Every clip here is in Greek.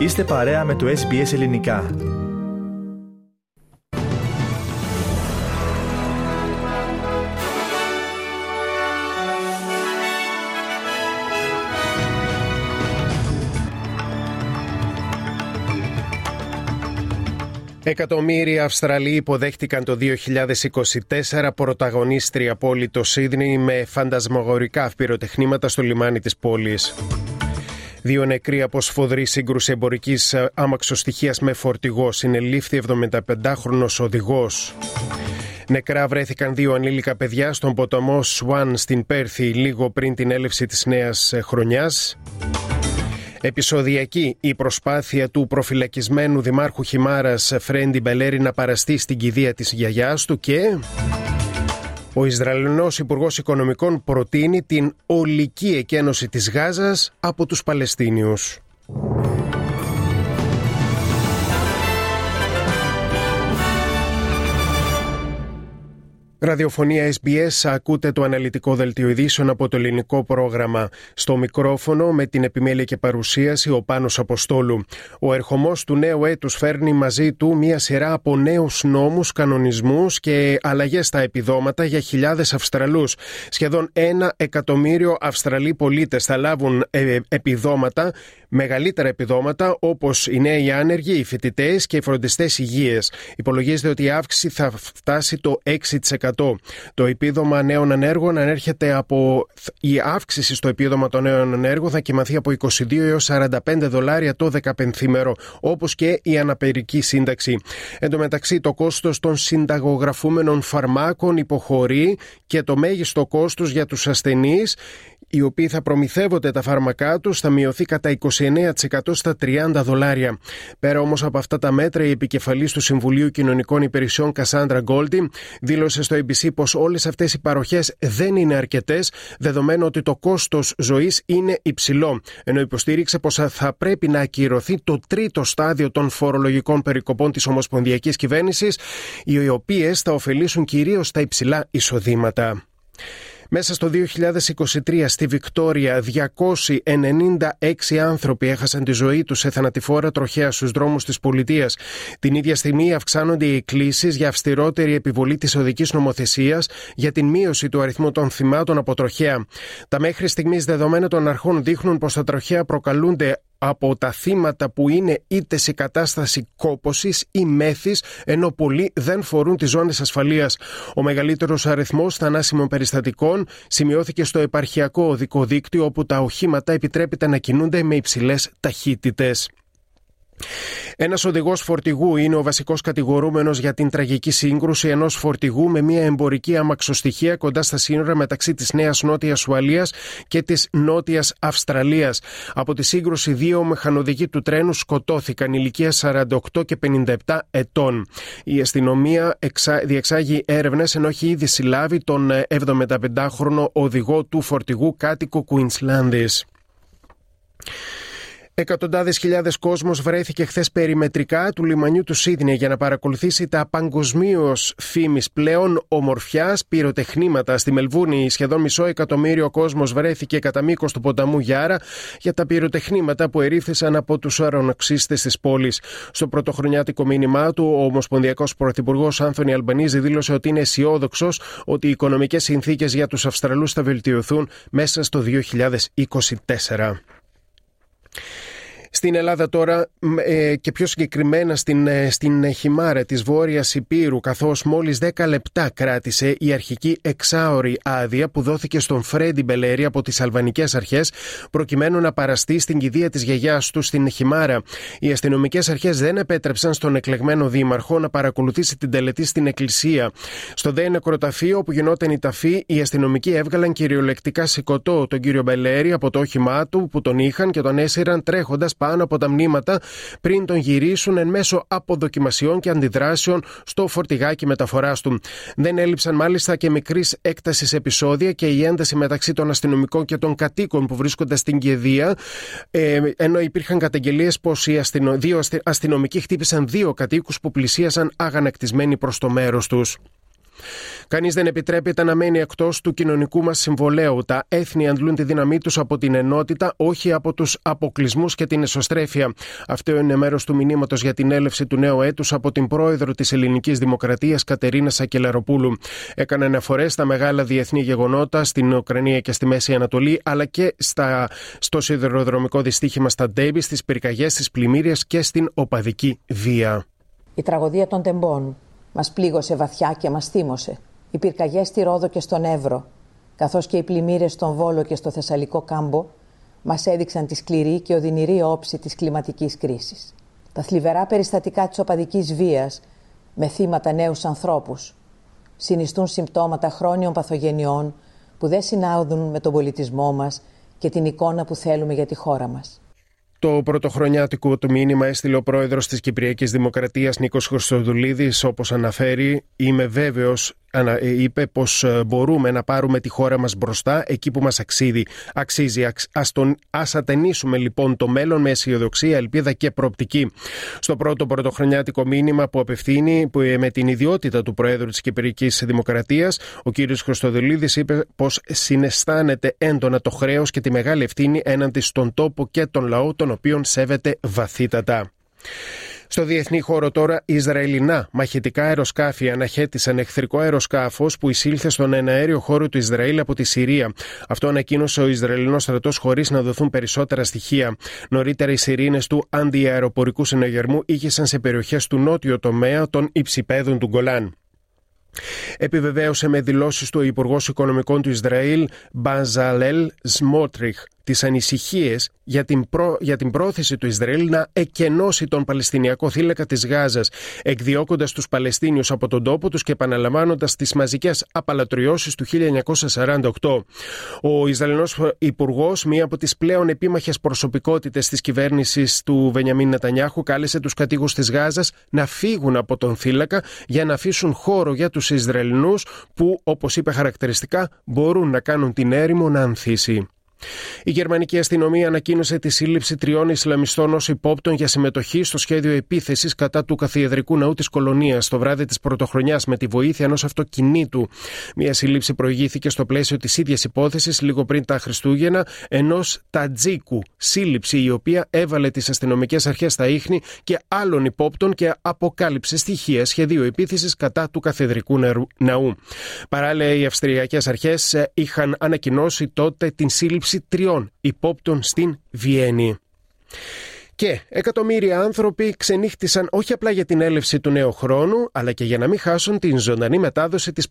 Είστε παρέα με το SBS Ελληνικά. Εκατομμύρια Αυστραλοί υποδέχτηκαν το 2024 πρωταγωνίστρια πόλη το Σίδνεϊ με φαντασμαγορικά πυροτεχνήματα στο λιμάνι της πόλης. Δύο νεκροί από σφοδρή σύγκρουση εμπορικής αμαξοστοιχίας με φορτηγό, συνελήφθη 75χρονος οδηγός. Νεκρά βρέθηκαν δύο ανήλικα παιδιά στον ποταμό Σουάν στην Πέρθη λίγο πριν την έλευση της νέας χρονιάς. Επεισοδιακή η προσπάθεια του προφυλακισμένου δημάρχου Χιμάρας Φρέντι Μπελέρη να παραστεί στην κηδεία της γιαγιάς του και... Ο Ισραηλινός Υπουργός Οικονομικών προτείνει την ολική εκένωση της Γάζας από τους Παλαιστίνιους. Ραδιοφωνία SBS, ακούτε το αναλυτικό δελτίο ειδήσεων από το ελληνικό πρόγραμμα. Στο μικρόφωνο με την επιμέλεια και παρουσίαση ο Πάνος Αποστόλου. Ο ερχομός του νέου έτους φέρνει μαζί του μια σειρά από νέους νόμους, κανονισμούς και αλλαγές στα επιδόματα για χιλιάδες Αυστραλούς. Σχεδόν 1 εκατομμύριο Αυστραλοί πολίτες θα λάβουν επιδόματα, μεγαλύτερα επιδόματα όπως οι νέοι άνεργοι, οι φοιτητές και οι φροντιστές υγείας. Υπολογίζεται ότι η αύξηση θα φτάσει το 6%. Το επίδομα νέων ανέργων ανέρχεται από... Η αύξηση στο επίδομα των νέων ανέργων θα κοιμαθεί από $22 έως $45 το 15ήμερο, όπως και η αναπηρική σύνταξη. Εν τω μεταξύ, το κόστος των συνταγογραφούμενων φαρμάκων υποχωρεί και το μέγιστο κόστος για τους ασθενείς, οι οποίοι θα προμηθεύονται τα φάρμακά τους, θα μειωθεί κατά 29% στα $30. Πέρα όμως από αυτά τα μέτρα, η επικεφαλής του Συμβουλίου Κοινωνικών Υπηρεσιών Κασάντρα Γκόλτι δήλωσε στο ABC πως όλες αυτές οι παροχές δεν είναι αρκετές, δεδομένου ότι το κόστος ζωής είναι υψηλό. Ενώ υποστήριξε πως θα πρέπει να ακυρωθεί το τρίτο στάδιο των φορολογικών περικοπών της Ομοσπονδιακής Κυβέρνησης, οι οποίες θα ωφελήσουν κυρίως τα υψηλά εισοδήματα. Μέσα στο 2023 στη Βικτόρια 296 άνθρωποι έχασαν τη ζωή τους σε θανατηφόρα τροχέα στους δρόμους της πολιτείας. Την ίδια στιγμή αυξάνονται οι εκκλήσεις για αυστηρότερη επιβολή της οδικής νομοθεσίας για την μείωση του αριθμού των θυμάτων από τροχέα. Τα μέχρι στιγμής δεδομένα των αρχών δείχνουν πως τα τροχέα προκαλούνται από τα θύματα που είναι είτε σε κατάσταση κόπωσης ή μέθης, ενώ πολλοί δεν φορούν τις ζώνες ασφαλείας. Ο μεγαλύτερος αριθμός θανάσιμων περιστατικών σημειώθηκε στο επαρχιακό οδικό δίκτυο, όπου τα οχήματα επιτρέπεται να κινούνται με υψηλές ταχύτητες. Ένας οδηγός φορτηγού είναι ο βασικός κατηγορούμενος για την τραγική σύγκρουση ενός φορτηγού με μια εμπορική αμαξοστοιχεία κοντά στα σύνορα μεταξύ της Νέας Νότιας Ουαλίας και της Νότιας Αυστραλίας. Από τη σύγκρουση, δύο μηχανοδηγοί του τρένου σκοτώθηκαν, ηλικίας 48 και 57 ετών. Η αστυνομία διεξάγει έρευνες, ενώ έχει ήδη συλλάβει τον 75χρονο οδηγό του φορτηγού, κάτοικο Κουινσλάνδης. Εκατοντάδες χιλιάδες κόσμος βρέθηκε χθες περιμετρικά του λιμανιού του Σίδνεϊ για να παρακολουθήσει τα παγκοσμίως φήμης πλέον ομορφιάς πυροτεχνήματα. Στη Μελβούρνη, σχεδόν 500,000 κόσμος βρέθηκε κατά μήκος του ποταμού Γιάρα για τα πυροτεχνήματα που ερήφθησαν από τους αερονοξίστες της πόλης. Στο πρωτοχρονιάτικο μήνυμά του, ο Ομοσπονδιακός Πρωθυπουργός Άνθονη Αλμπανίζη δήλωσε ότι είναι αισιόδοξος ότι οι οικονομικές συνθήκες για τους Αυστραλούς θα βελτιωθούν μέσα στο 2024. Στην Ελλάδα τώρα και πιο συγκεκριμένα στην Χιμάρα της Βόρειας Ηπείρου, καθώς μόλις 10 λεπτά κράτησε η αρχική εξάωρη άδεια που δόθηκε στον Φρέντι Μπελέρη από τις αλβανικές αρχές προκειμένου να παραστεί στην κηδεία της γιαγιάς του στην Χιμάρα. Οι αστυνομικές αρχές δεν επέτρεψαν στον εκλεγμένο δήμαρχο να παρακολουθήσει την τελετή στην εκκλησία. Στο δε νεκροταφείο όπου γινόταν η ταφή, οι αστυνομικοί έβγαλαν κυριολεκτικά σηκωτό τον κύριο Μπελέρη από το όχημά του που τον είχαν και τον έσυραν τρέχοντας πάνω από τα μνήματα πριν τον γυρίσουν εν μέσω αποδοκιμασιών και αντιδράσεων στο φορτηγάκι μεταφοράς του. Δεν έλειψαν μάλιστα και μικρής έκτασης επεισόδια και η ένταση μεταξύ των αστυνομικών και των κατοίκων που βρίσκονται στην κηδεία, ενώ υπήρχαν καταγγελίες πως οι δύο αστυνομικοί χτύπησαν δύο κατοίκους που πλησίασαν αγανακτισμένοι προς το μέρος τους. Κανείς δεν επιτρέπεται να μένει εκτός του κοινωνικού μας συμβολέου. Τα έθνη αντλούν τη δύναμή τους από την ενότητα, όχι από τους αποκλεισμούς και την εσωστρέφεια. Αυτό είναι μέρος του μηνύματος για την έλευση του νέου έτους από την πρόεδρο της Ελληνικής Δημοκρατίας, Κατερίνα Σακελαροπούλου. Έκανε αναφορές στα μεγάλα διεθνή γεγονότα στην Ουκρανία και στη Μέση Ανατολή, αλλά και στο σιδηροδρομικό δυστύχημα στα Ντέμπι, στις πυρκαγιές, στις πλημμύρες και στην οπαδική βία. Η τραγωδία των Τεμπών μας πλήγωσε βαθιά και μας θύμωσε. Οι πυρκαγιές στη Ρόδο και στον Εύρο, καθώς και οι πλημμύρες στον Βόλο και στο Θεσσαλικό κάμπο, μας έδειξαν τη σκληρή και οδυνηρή όψη της κλιματικής κρίσης. Τα θλιβερά περιστατικά της οπαδικής βίας, με θύματα νέους ανθρώπους, συνιστούν συμπτώματα χρόνιων παθογενειών που δεν συνάδουν με τον πολιτισμό μας και την εικόνα που θέλουμε για τη χώρα μας. Το πρωτοχρονιάτικο του μήνυμα έστειλε ο πρόεδρος της Κυπριακής Δημοκρατίας, Νίκος Χρυστοδουλίδης. Όπως αναφέρει, είμαι βέβαιος, είπε, πως μπορούμε να πάρουμε τη χώρα μας μπροστά εκεί που μας αξίζει. Ας ατενίσουμε λοιπόν το μέλλον με αισιοδοξία, ελπίδα και προοπτική. Στο πρώτο πρωτοχρονιάτικο μήνυμα που απευθύνει, που με την ιδιότητα του Προέδρου της Κυπριακής Δημοκρατίας, ο κ. Χρυστοδουλίδης είπε πως συναισθάνεται έντονα το χρέος και τη μεγάλη ευθύνη έναντι στον τόπο και τον λαό, τον οποίον σέβεται βαθύτατα. Στο διεθνή χώρο τώρα, Ισραηλινά μαχητικά αεροσκάφη αναχέτησαν εχθρικό αεροσκάφος που εισήλθε στον εναέριο χώρο του Ισραήλ από τη Συρία. Αυτό ανακοίνωσε ο Ισραηλινός στρατός χωρίς να δοθούν περισσότερα στοιχεία. Νωρίτερα οι σιρήνες του αντιαεροπορικού συναγερμού ήχησαν σε περιοχές του νότιου τομέα των υψηπέδων του Γκολάν. Επιβεβαίωσε με δηλώσεις του ο Υπουργός Οικονομικών του Ισραήλ, Μπαζαλέλ Σμότριχ, τις ανησυχίες για την πρόθεση του Ισραήλ να εκενώσει τον Παλαιστινιακό θύλακα της Γάζας, εκδιώκοντας τους Παλαιστίνιους από τον τόπο τους και επαναλαμβάνοντας τις μαζικές απαλατριώσεις του 1948. Ο Ισραηλινός Υπουργός, μία από τις πλέον επίμαχες προσωπικότητες της κυβέρνησης του Βενιαμίν Νατανιάχου, κάλεσε τους κατοίκους της Γάζας να φύγουν από τον θύλακα για να αφήσουν χώρο για τους Ισραηλινούς που, όπως είπε χαρακτηριστικά, μπορούν να κάνουν την έρημο να ανθίσει. Η γερμανική αστυνομία ανακοίνωσε τη σύλληψη 3 Ισλαμιστών ως υπόπτων για συμμετοχή στο σχέδιο επίθεσης κατά του Καθιεδρικού Ναού της Κολονίας το βράδυ της Πρωτοχρονιάς με τη βοήθεια ενός αυτοκινήτου. Μια σύλληψη προηγήθηκε στο πλαίσιο της ίδιας υπόθεσης λίγο πριν τα Χριστούγεννα ενός Τατζίκου. Σύλληψη η οποία έβαλε τις αστυνομικές αρχές στα ίχνη και άλλων υπόπτων και αποκάλυψε στοιχεία σχεδίου επίθεσης κατά του Καθιεδρικού Ναού. Παράλληλα, οι αυστριακές αρχές είχαν ανακοινώσει τότε την σύλληψη 3 υπόπτων στην Βιέννη. Και εκατομμύρια άνθρωποι ξενύχτησαν όχι απλά για την έλευση του νέου χρόνου, αλλά και για να μην χάσουν την ζωντανή μετάδοση της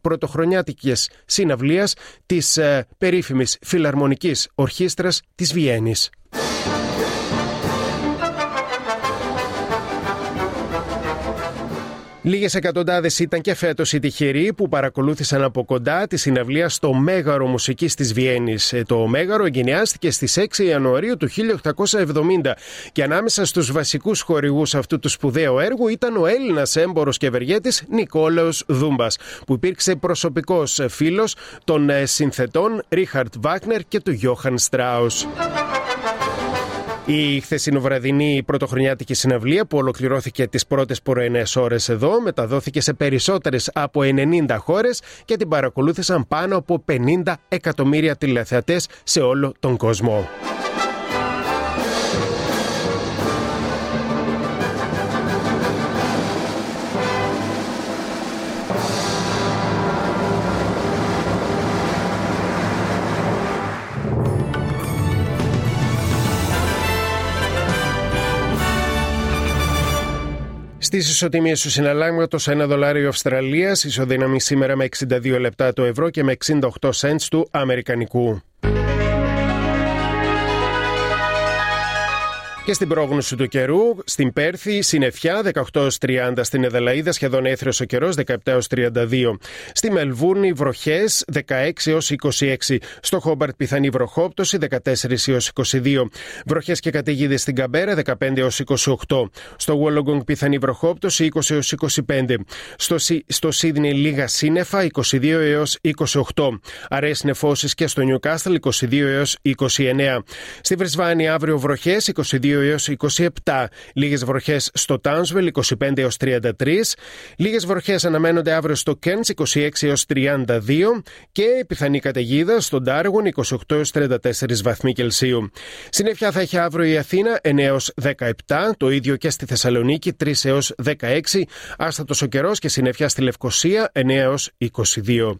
πρωτοχρονιάτικης συναυλίας της περίφημης φιλαρμονικής ορχήστρας της Βιέννης. Λίγες εκατοντάδες ήταν και φέτος οι τυχεροί που παρακολούθησαν από κοντά τη συναυλία στο Μέγαρο Μουσικής της Βιέννης. Το Μέγαρο εγκαινιάστηκε στις 6 Ιανουαρίου του 1870 και ανάμεσα στους βασικούς χορηγούς αυτού του σπουδαίου έργου ήταν ο Έλληνας έμπορος και ευεργέτης Νικόλαος Δούμπας, που υπήρξε προσωπικός φίλος των συνθετών Richard Wagner και του Johann Strauss. Η χθεσινοβραδινή πρωτοχρονιάτικη συναυλία που ολοκληρώθηκε τις πρώτες πρωινές ώρες εδώ μεταδόθηκε σε περισσότερες από 90 χώρες και την παρακολούθησαν πάνω από 50 εκατομμύρια τηλεθεατές σε όλο τον κόσμο. Στις ισοτιμίες του συναλλάγματος, $1 Αυστραλίας ισοδυναμεί σήμερα με 62 λεπτά το ευρώ και με 68 cents του αμερικανικού. Και στην πρόγνωση του καιρού, στην Πέρθη, συννεφιά 18-30, στην Εδελαΐδα σχεδόν έθριος ο καιρός 17-32, στη Μελβούρνη βροχές 16-26, στο Χόμπαρτ πιθανή βροχόπτωση 14-22, βροχές και καταιγίδες στην Καμπέρα 15-28, στο Γουόλογκονγκ πιθανή βροχόπτωση 20-25, στο Σίδνεϊ λίγα σύννεφα 22-28, αραιές νεφώσεις και στο Νιουκάστλ 22-29, στη Βρισβάνη αύριο βροχές 22 έως 27, λίγες βροχές στο Τάνσβελ 25 έως 33, λίγες βροχές αναμένονται αύριο στο Κέρνς 26 έως 32 και πιθανή καταιγίδα στον Ντάργουν 28 έως 34 βαθμοί Κελσίου. Συννεφιά θα έχει αύριο η Αθήνα 9 έως 17, το ίδιο και στη Θεσσαλονίκη 3 έως 16, άστατος ο καιρός και συννεφιά στη Λευκοσία 9 έως 22.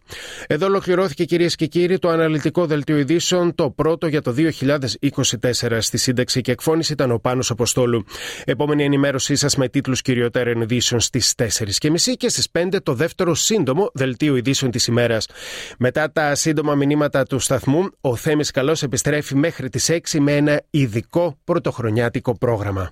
Εδώ ολοκληρώθηκε, κυρίες και κύριοι, το αναλυτικό δελτίο ειδήσεων, το πρώτο για το 2024. Στη σύνταξη και εκφώνηση ήταν ο Πάνος Αποστόλου. Επόμενη ενημέρωσή σας με τίτλους κυριωτέρων ειδήσεων στις 4.30 και στις 5 το δεύτερο σύντομο δελτίο ειδήσεων της ημέρας. Μετά τα σύντομα μηνύματα του σταθμού, ο Θέμης Καλός επιστρέφει μέχρι τις 6 με ένα ειδικό πρωτοχρονιάτικο πρόγραμμα.